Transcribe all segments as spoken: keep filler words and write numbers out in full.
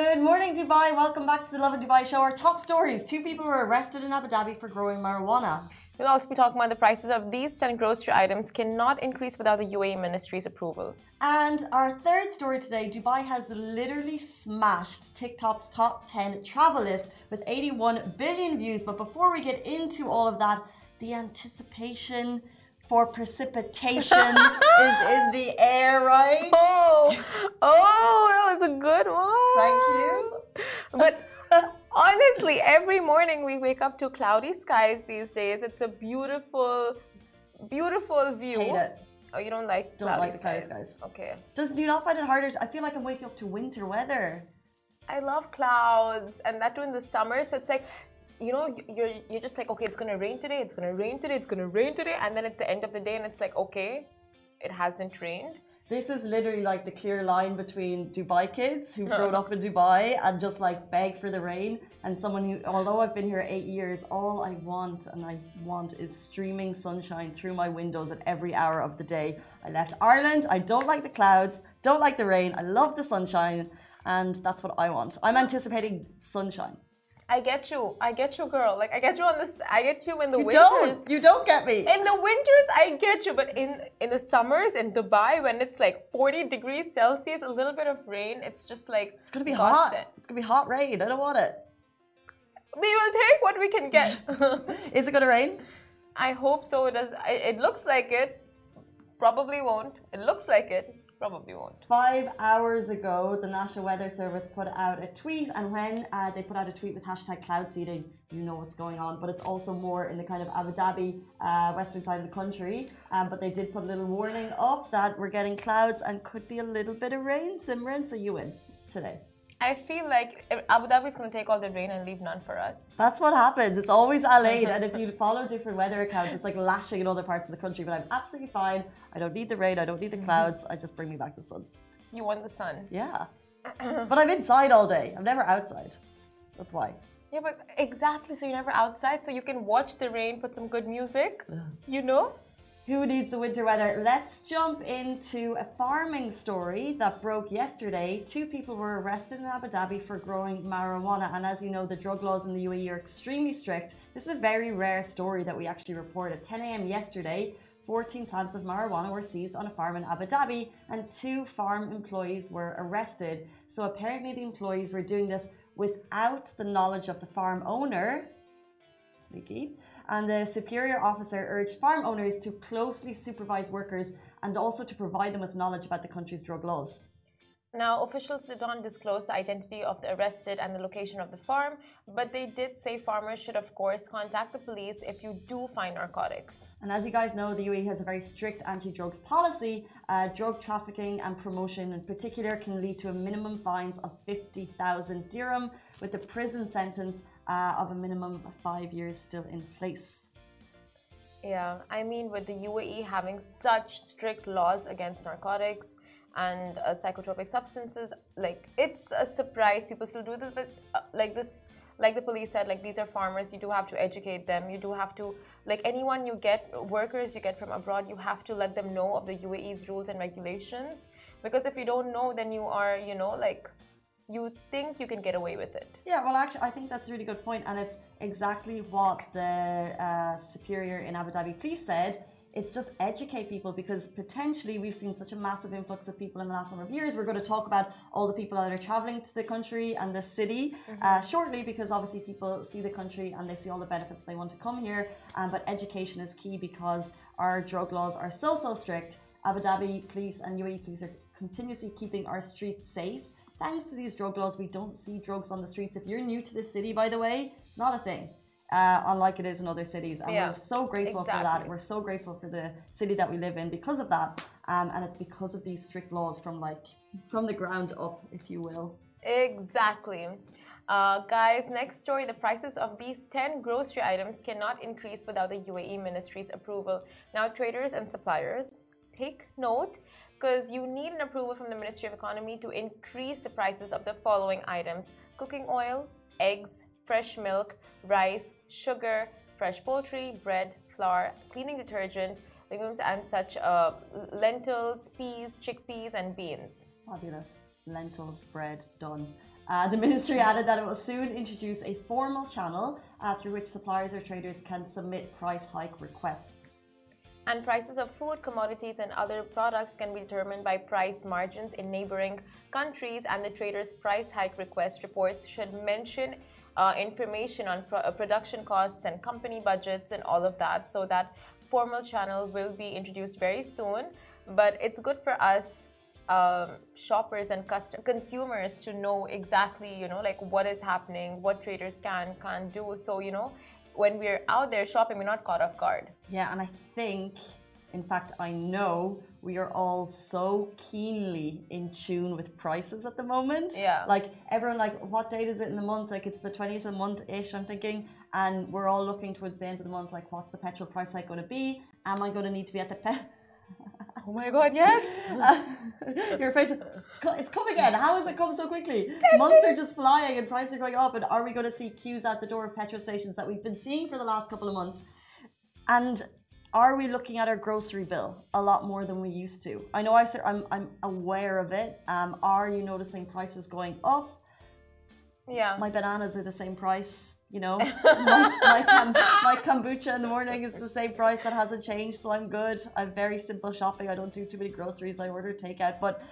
Good morning, Dubai. Welcome back to the Love in Dubai show. Our top stories. Two people were arrested in Abu Dhabi for growing marijuana. We'll also be talking about the prices of these ten grocery items cannot increase without the U A E Ministry's approval. And our third story today, Dubai has literally smashed TikTok's top ten travel list with eighty-one billion views. But before we get into all of that, the anticipation for precipitation is in the air, right? Oh, oh, that was a good one. Thank you. But honestly, every morning we wake up to cloudy skies these days. It's a beautiful, beautiful view. Hate it. Oh, you don't like don't cloudy like skies. skies? Okay. Does do you not find it harder? I feel like I'm waking up to winter weather. I love clouds, and that too in the summer. So it's like, you know, you're you're just like, okay, it's gonna rain today, it's gonna rain today, it's gonna rain today, and then it's the end of the day, and it's like, okay, it hasn't rained. This is literally like the clear line between Dubai kids who huh. growed up in Dubai and just like beg for the rain, and someone who, although I've been here eight years, all I want and I want is streaming sunshine through my windows at every hour of the day. I left Ireland. I don't like the clouds. Don't like the rain. I love the sunshine, and that's what I want. I'm anticipating sunshine. I get you, I get you, girl. Like I get you on this. I get you in the you winters. You don't. You don't get me. In the winters, I get you, but in in the summers in Dubai, when it's like forty degrees Celsius, a little bit of rain, it's just like it's gonna be hot. It. It's gonna be hot rain. I don't want it. We will take what we can get. Is it gonna rain? I hope so. It does. It looks like it. Probably won't. It looks like it. Probably won't. Five hours ago, the National Weather Service put out a tweet, and when uh, they put out a tweet with hashtag cloud seeding, you know what's going on, but it's also more in the kind of Abu Dhabi, uh, western side of the country, um, but they did put a little warning up that we're getting clouds and could be a little bit of rain. Simran, so you win today. I feel like Abu Dhabi is going to take all the rain and leave none for us. That's what happens. It's always Al Ain, and if you follow different weather accounts, it's like lashing in other parts of the country. But I'm absolutely fine. I don't need the rain. I don't need the clouds. I just bring me back the sun. You want the sun. Yeah. But I'm inside all day. I'm never outside. That's why. Yeah, but exactly. So you're never outside. So you can watch the rain, put some good music. You know? Who needs the winter weather? Let's jump into a farming story that broke yesterday. Two people were arrested in Abu Dhabi for growing marijuana. And as you know, the drug laws in the U A E are extremely strict. This is a very rare story that we actually reported. At ten a m yesterday, fourteen plants of marijuana were seized on a farm in Abu Dhabi, and two farm employees were arrested. So apparently the employees were doing this without the knowledge of the farm owner. Sneaky. And the superior officer urged farm owners to closely supervise workers and also to provide them with knowledge about the country's drug laws. Now, officials did not disclose the identity of the arrested and the location of the farm, but they did say farmers should, of course, contact the police if you do find narcotics. And as you guys know, the U A E has a very strict anti-drugs policy. Uh, drug trafficking and promotion in particular can lead to a minimum fines of fifty thousand dirham, with a prison sentence Uh, of a minimum of five years still in place. Yeah, I mean, with the U A E having such strict laws against narcotics and uh, psychotropic substances, like, it's a surprise people still do this, but uh, like this, like the police said, like, these are farmers, you do have to educate them, you do have to, like, anyone you get, workers you get from abroad, you have to let them know of the U A E's rules and regulations, because if you don't know, then you are, you know, like, you think you can get away with it. Yeah, well, actually, I think that's a really good point, and it's exactly what the uh, superior in Abu Dhabi police said. It's just educate people, because potentially we've seen such a massive influx of people in the last number of years. We're going to talk about all the people that are traveling to the country and the city mm-hmm. uh, shortly, because obviously people see the country and they see all the benefits, they want to come here, um, but education is key because our drug laws are so, so strict. Abu Dhabi police and U A E police are continuously keeping our streets safe. Thanks to these drug laws, we don't see drugs on the streets. If you're new to this city, by the way, it's not a thing, uh, unlike it is in other cities. And yeah, we're so grateful exactly. for that. We're so grateful for the city that we live in because of that. Um, and it's because of these strict laws from, like, from the ground up, if you will. Exactly. Uh, guys, next story. The prices of these ten grocery items cannot increase without the U A E Ministry's approval. Now, traders and suppliers, take note, because you need an approval from the Ministry of Economy to increase the prices of the following items: cooking oil, eggs, fresh milk, rice, sugar, fresh poultry, bread, flour, cleaning detergent, legumes and such, uh, lentils, peas, chickpeas and beans. Fabulous. lentils, bread, done. Uh, the ministry added that it will soon introduce a formal channel uh, through which suppliers or traders can submit price hike requests. And prices of food, commodities and other products can be determined by price margins in neighboring countries, and the traders' price hike request reports should mention uh, information on pro production costs and company budgets and all of that. So that formal channel will be introduced very soon, but it's good for us um, shoppers and custom consumers to know exactly, you know, like what is happening, what traders can, can't do. So, you know, when we're out there shopping, we're not caught off guard. Yeah, and I think, in fact, I know we are all so keenly in tune with prices at the moment. Yeah. Like, everyone, like, what date is it in the month? Like, it's the twentieth of the month-ish, I'm thinking. And we're all looking towards the end of the month, like, what's the petrol price hike going to be? Am I going to need to be at the pet? Oh my God, yes! uh, your face, it's, co it's come again. How has it come so quickly? Months are just flying and prices are going up. And are we going to see queues at the door of petrol stations that we've been seeing for the last couple of months? And are we looking at our grocery bill a lot more than we used to? I know I said, I'm, I'm aware of it. Um, are you noticing prices going up? Yeah. My bananas are the same price, you know. my, my, my kombucha in the morning is the same price. That hasn't changed, so I'm good. I'm very simple shopping. I don't do too many groceries. I order takeout. But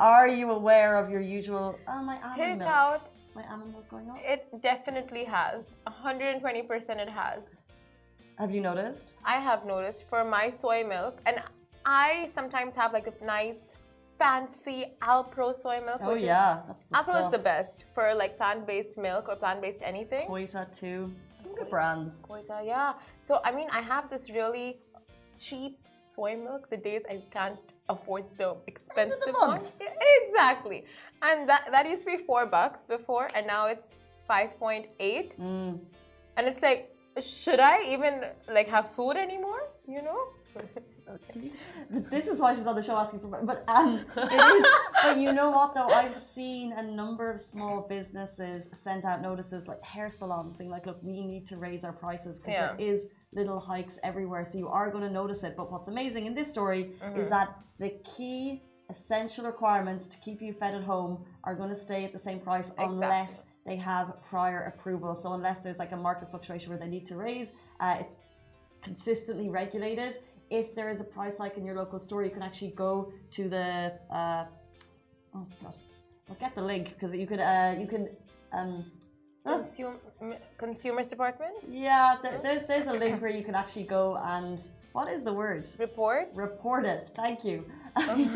are you aware of your usual, oh, my almond milk, my almond milk going up? It definitely has. one hundred twenty percent it has. Have you noticed? I have noticed for my soy milk. And I sometimes have like a nice, fancy Alpro soy milk. Oh, which yeah. Is, Alpro stuff. Is the best for like plant-based milk or plant-based anything. Koita too. Some good brands. Koita, yeah. So, I mean, I have this really cheap soy milk the days I can't afford the expensive one. Yeah, exactly. And that, that used to be four bucks before, and now it's five point eight. Mm. And it's like, should I even like have food anymore, you know? Okay. This is why she's on the show asking for money. But um, it is, but you know what though, I've seen a number of small businesses send out notices, like hair salons, being like, look, we need to raise our prices because yeah. there is little hikes everywhere, so you are going to notice it. But what's amazing in this story mm-hmm. is that the key essential requirements to keep you fed at home are going to stay at the same price exactly. unless they have prior approval. So unless there's like a market fluctuation where they need to raise, uh, it's consistently regulated. If there is a price hike in your local store, you can actually go to the uh, oh god, I'll get the link because you could uh, you can um, Consume, consumers department. Yeah, there, there's there's a link where you can actually go and what is the word? Report. Report it. Thank you. Or you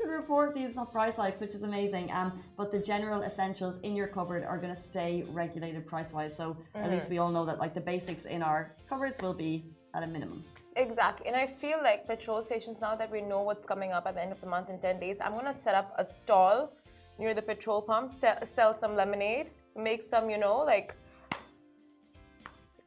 can report these price hikes, which is amazing. Um, but the general essentials in your cupboard are going to stay regulated price wise. So mm-hmm. at least we all know that like the basics in our cupboards will be at a minimum. Exactly. And I feel like petrol stations, now that we know what's coming up at the end of the month in ten days, I'm going to set up a stall near the petrol pump, sell, sell some lemonade, make some, you know, like,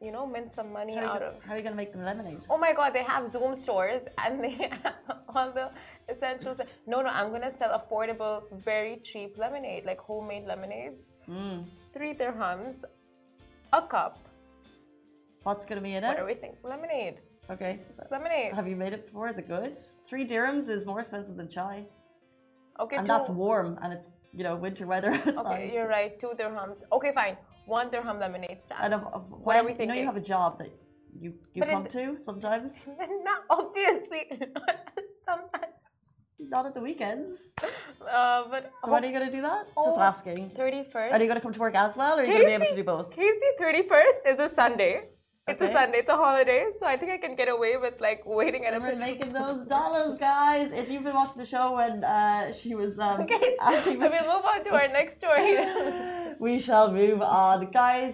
you know, mint some money out gonna, of... How are you going to make them lemonade? Oh my God, they have Zoom stores and they have all the essentials. No, no, I'm going to sell affordable, very cheap lemonade, like homemade lemonades. Mm. Three dirhams, a cup. What's going to be in it? What do we think? Lemonade. Okay. Just lemonade. Have you made it before? Is it good? Three dirhams is more expensive than chai. Okay, and two. That's warm and it's, you know, winter weather. Okay, you're right. Two dirhams. Okay, fine. One dirham lemonade stands. And of, of what when, are we thinking? You know, you have a job that you, you come it, to sometimes. Not obviously. Sometimes. Not at the weekends. Uh, but so oh, when are you going to do that? Oh, just asking. thirty-first. Are you going to come to work as well, or are you going to be able to do both? Casey, thirty-first is a Sunday. Okay. It's a Sunday, it's a holiday, so I think I can get away with like waiting at a minute. We're making those dollars, guys. If you've been watching the show when uh, she was... Um, okay, asking this... We'll move on to our next story. We shall move on. Guys,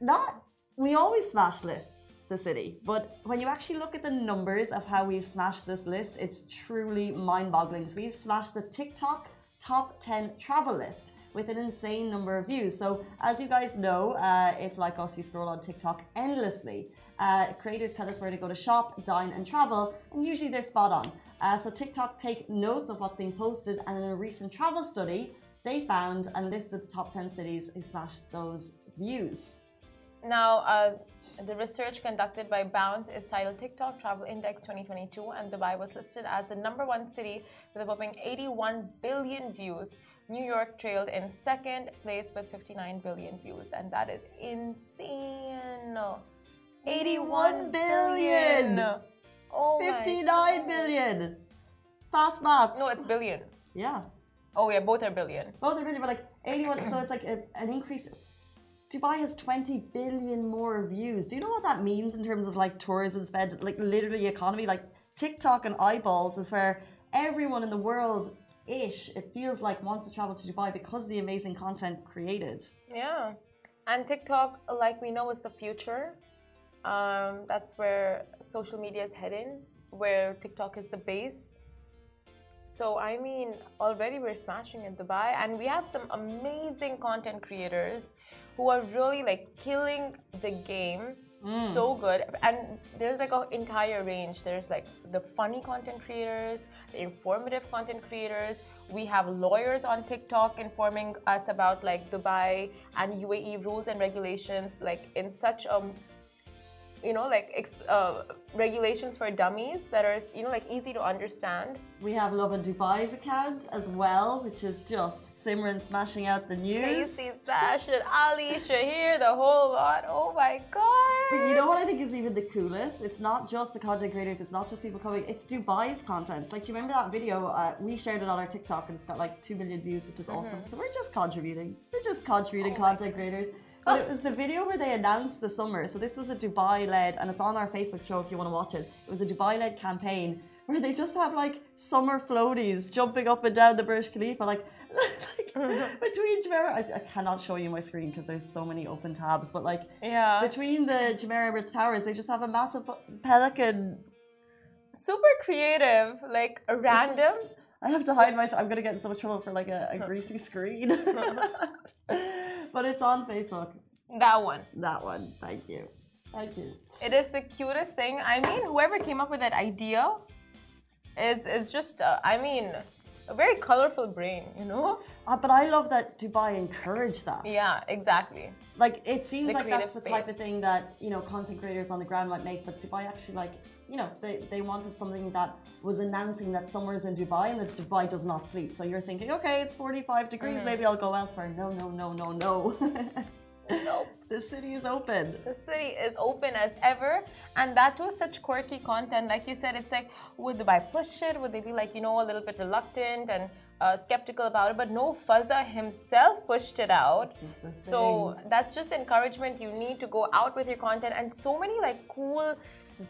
not, we always smash lists, the city, but when you actually look at the numbers of how we've smashed this list, it's truly mind-boggling. So we've smashed the TikTok top ten travel list with an insane number of views. So as you guys know, uh, if like us, you scroll on TikTok endlessly, uh, creators tell us where to go to shop, dine and travel, and usually they're spot on. Uh, so TikTok take notes of what's being posted, and in a recent travel study, they found and listed the top ten cities who smashed those views. Now, uh, the research conducted by Bounds is titled TikTok Travel Index twenty twenty-two, and Dubai was listed as the number one city with a whopping eighty-one billion views. New York trailed in second place with fifty-nine billion views, and that is insane. eighty-one billion! Oh fifty-nine billion! Fast maths! No, it's billion. Yeah. Oh yeah, both are billion. Both are billion, but like eighty-one, so it's like a, an increase. Dubai has twenty billion more views. Do you know what that means in terms of like tourism spend, like literally economy? Like TikTok and eyeballs is where everyone in the world ish, it feels like, wants to travel to Dubai because of the amazing content created. Yeah. And TikTok, like we know, is the future. Um, that's where social media is heading, where TikTok is the base. So, I mean, already we're smashing in Dubai, and we have some amazing content creators who are really like killing the game. Mm. So good, and there's like an entire range. There's like the funny content creators, the informative content creators. We have lawyers on TikTok informing us about like Dubai and U A E rules and regulations, like in such a, you know, like uh, regulations for dummies that are, you know, like easy to understand. We have Love in Dubai's account as well, which is just Simran smashing out the news. Casey, Sash, and Ali, Shahir, the whole lot. Oh my god! But you know what I think is even the coolest? It's not just the content creators. It's not just people coming. It's Dubai's content. Like, do you remember that video? Uh, we shared it on our TikTok, and it's got like two million views, which is mm-hmm. awesome. So we're just contributing. We're just contributing oh content creators. But it was the video where they announced the summer. So this was a Dubai-led, and it's on our Facebook show if you want to watch it. It was a Dubai-led campaign where they just have like summer floaties jumping up and down the Burj Khalifa, like, like between Jumeirah. I, I cannot show you my screen because there's so many open tabs, but like yeah. between the Jumeirah Ritz Towers, they just have a massive pelican. Super creative, like a random. Is, I have to hide myself. I'm gonna get in so much trouble for like a, a greasy screen. But it's on Facebook. That one. That one. Thank you. Thank you. It is the cutest thing. I mean, whoever came up with that idea is is just, uh, I mean, a very colorful brain, you know? Uh, but I love that Dubai encouraged that. Yeah, exactly. Like, it seems the like that's the space. Type of thing that, you know, content creators on the ground might make, but Dubai actually, like, you know, they, they wanted something that was announcing that summer is in Dubai and that Dubai does not sleep. So you're thinking, okay, it's forty-five degrees, mm-hmm. maybe I'll go elsewhere. No, no, no, no, no. Nope. The city is open. The city is open as ever. And that was such quirky content. Like you said, it's like, would Dubai push it? Would they be like, you know, a little bit reluctant and uh, skeptical about it? But no, Fazza himself pushed it out. So that's just encouragement. You need to go out with your content. And so many like cool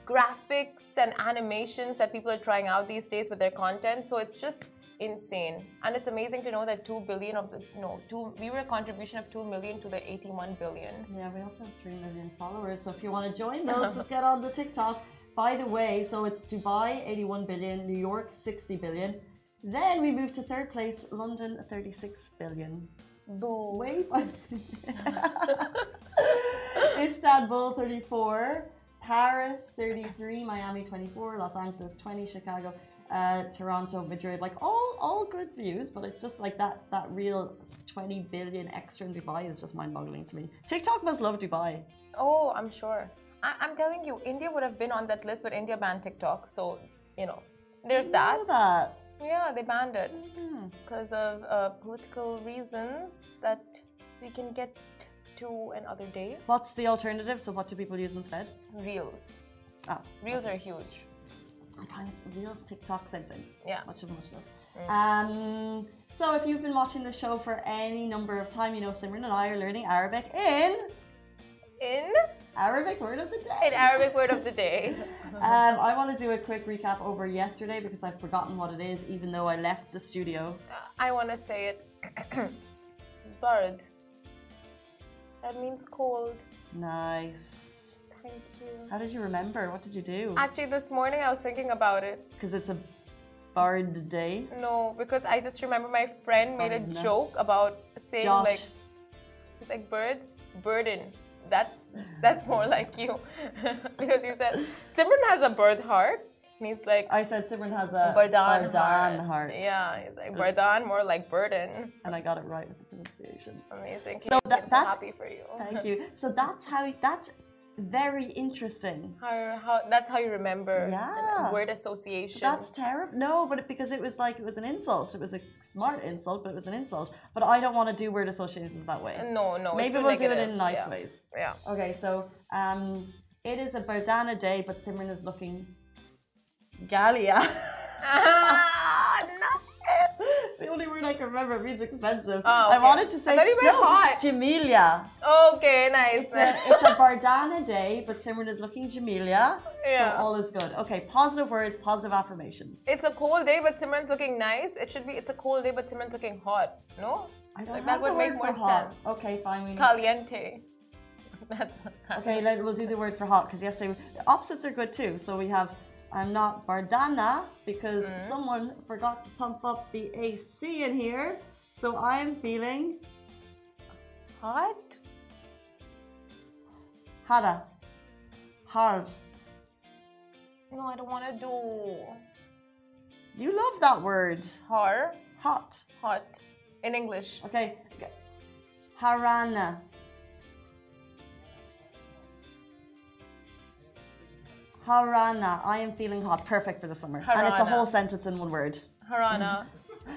graphics and animations that people are trying out these days with their content. So it's just insane, and it's amazing to know that two billion of the no two we were a contribution of two million to the eighty-one billion. Yeah, we also have three million followers, so if you want to join those, just get on the TikTok. By the way, so it's Dubai eighty-one billion, New York sixty billion, then we move to third place, London thirty-six billion. Boo. Wait, Istanbul thirty-four, Paris thirty-three, Miami twenty-four, Los Angeles twenty, Chicago, Uh, Toronto, Madrid, like all all good views, but it's just like that that real twenty billion extra in Dubai is just mind-boggling to me. TikTok must love Dubai. Oh, I'm sure. I, I'm telling you, India would have been on that list, but India banned TikTok, so you know, there's I that. Know that. Yeah, they banned it because mm-hmm. of uh, political reasons that we can get to another day. What's the alternative? So, what do people use instead? Reels. Oh, Reels okay. are huge. Kind of Reels, TikTok, same thing. Yeah. Much of much of this. Mm. Um, so if you've been watching the show for any number of time, you know Simran and I are learning Arabic in... In? Arabic word of the day. In Arabic word of the day. um, I want to do a quick recap over yesterday because I've forgotten what it is, even though I left the studio. I want to say it. Bard. That means cold. Nice. Thank you. How did you remember? What did you do? Actually, this morning I was thinking about it. Because it's a bard day? No, because I just remember my friend made a know. joke about saying Josh. like... It's like bird, burden. That's that's more like you. Because you said, Simran has a bird heart. And he's like... I said Simran has a bardan, bardan heart. heart. Yeah, he's like bardan, more like burden. And I got it right with the pronunciation. vacation. Amazing. So that, I'm so happy for you. Thank you. So that's how, that's very interesting. How, how that's how you remember yeah. word association. That's terrible. No, but it, because it was like, it was an insult. It was a smart insult, but it was an insult. But I don't want to do word associations that way. No, no. Maybe we'll negative. do it in nice yeah. ways. Yeah. Okay, so um, it is a Bardana day, but Simran is looking Gallia. Ah, no. The only word I can remember, it means expensive. Oh, okay. I wanted to say no, Jamelia. Okay, nice. It's a, it's a Bardana day, but Simran is looking Jamelia. Yeah. So all is good. Okay, positive words, positive affirmations. It's a cold day, but Simran's looking nice. It should be, it's a cold day, but Simran's looking hot. No? I don't like, that would make more hot. sense. Okay, fine. We Caliente. Okay, then we'll do the word for hot, because yesterday, the opposites are good too. So we have... I'm not Bardana because mm. someone forgot to pump up the A C in here. So I'm feeling... Hot? Hara. Hard. No, I don't want to do... You love that word. Har. Hot. Hot. In English. Okay. Harana. Harana. I am feeling hot. Perfect for the summer. Harana. And it's a whole sentence in one word. Harana.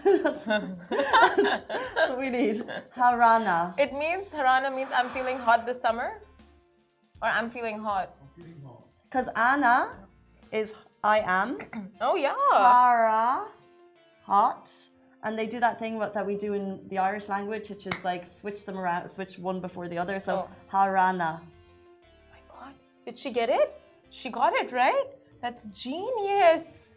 that's, that's what we need. Harana. It means, Harana means I'm feeling hot this summer? Or I'm feeling hot? I'm feeling hot. Because Anna is I am. Oh, yeah. Hara, hot. And they do that thing what, that we do in the Irish language, which is like switch them around, switch one before the other. So, oh. Harana. Oh my God. Did she get it? She got it right. That's genius.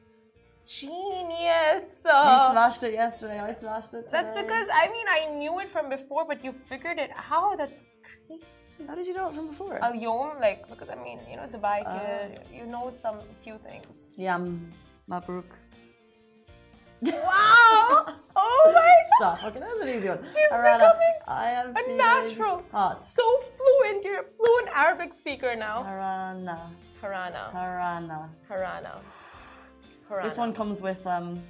Genius. Uh, you slashed it yesterday. I slashed it today. That's because, I mean, I knew it from before, but you figured it out. That's crazy. How did you know it from before? Al Yom, like, because I mean, you know, Dubai uh, kid, you know some few things. Yam, Mabruk. Wow. Oh my God. Stop. Okay, that was an easy one. She's Arana, becoming I am a natural. Hot. So fluent. You're a fluent Arabic speaker now. Harana. Harana. Harana. Harana. Harana. This one comes with um,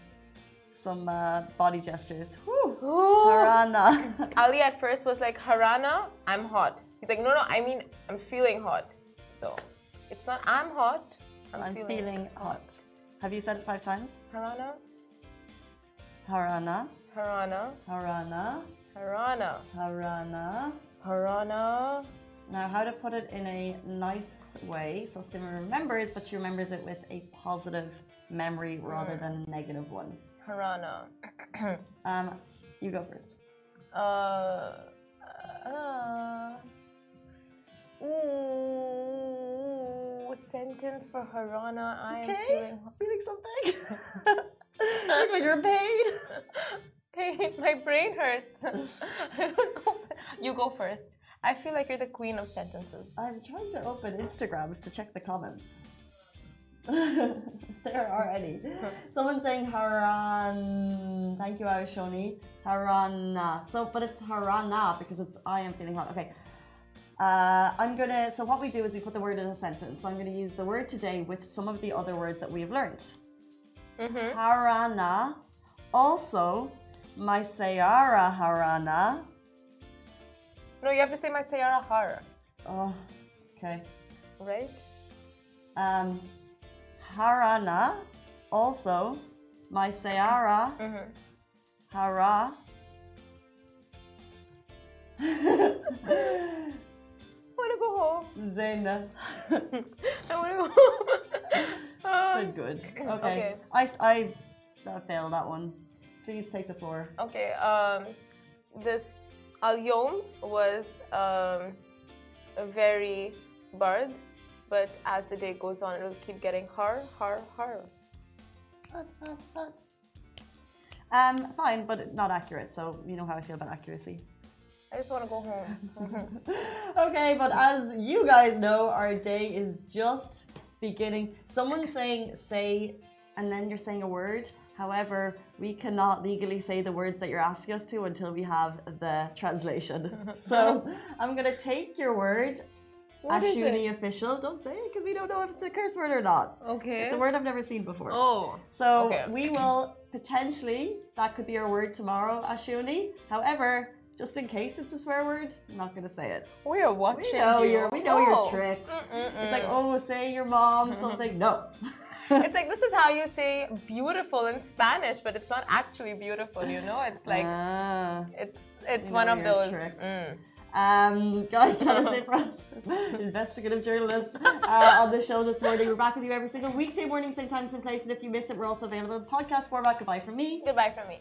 some uh, body gestures. Whew. Harana. Ali at first was like, Harana, I'm hot. He's like, no, no, I mean, I'm feeling hot. So it's not I'm hot, I'm, I'm feeling, feeling hot. hot. Have you said it five times? Harana. Harana. Harana. Harana. Harana. Harana. Harana. Now, how to put it in a nice way so Simran remembers, but she remembers it with a positive memory rather mm. than a negative one. Harana. um, you go first. Uh, uh, ooh, sentence for Harana. I okay. am feeling feeling something. Look like you're paid. Hey, my brain hurts. I don't know. You go first. I feel like you're the queen of sentences. I'm trying to open Instagrams to check the comments. There are any. Someone's saying Haran. Thank you, Aishoni. Harana. So, but it's Harana because it's I am feeling hot. Okay. Uh, I'm going to, so what we do is we put the word in a sentence. So I'm going to use the word today with some of the other words that we have learned. Mm-hmm. Harana. Also, my Sayara Harana. No, you have to say my Sayara Hara. Oh, okay. Right? Um, Harana, also, my Sayara, mm-hmm. Hara. I want to go home. Zaina. I want to go home. uh, so good. Okay. okay. I, I, I failed that one. Please take the floor. Okay. Um, this... Al-Yom was um, very bard, but as the day goes on, it'll keep getting har, har, har. Hot, hot, hot. Um, fine, but not accurate, so you know how I feel about accuracy. I just want to go home. Okay, but as you guys know, our day is just beginning. Someone's saying, say, and then you're saying a word. However, we cannot legally say the words that you're asking us to until we have the translation. So I'm going to take your word, what Ashuni official. Don't say it because we don't know if it's a curse word or not. Okay. It's a word I've never seen before. Oh. So okay. we will potentially, that could be our word tomorrow, Ashuni. However, Just in case it's a swear word, I'm not going to say it. We are watching we know you. Your, we know oh. your tricks. Mm-mm-mm. It's like, oh, say your mom something. No. It's like, this is how you say beautiful in Spanish, but it's not actually beautiful, you know? It's like, ah, it's it's one of those. Mm. Um, guys, that is it for us. Investigative journalists uh, on the show this morning. We're back with you every single weekday morning, same time, same place. And if you miss it, we're also available in podcast format. Goodbye from me. Goodbye from me.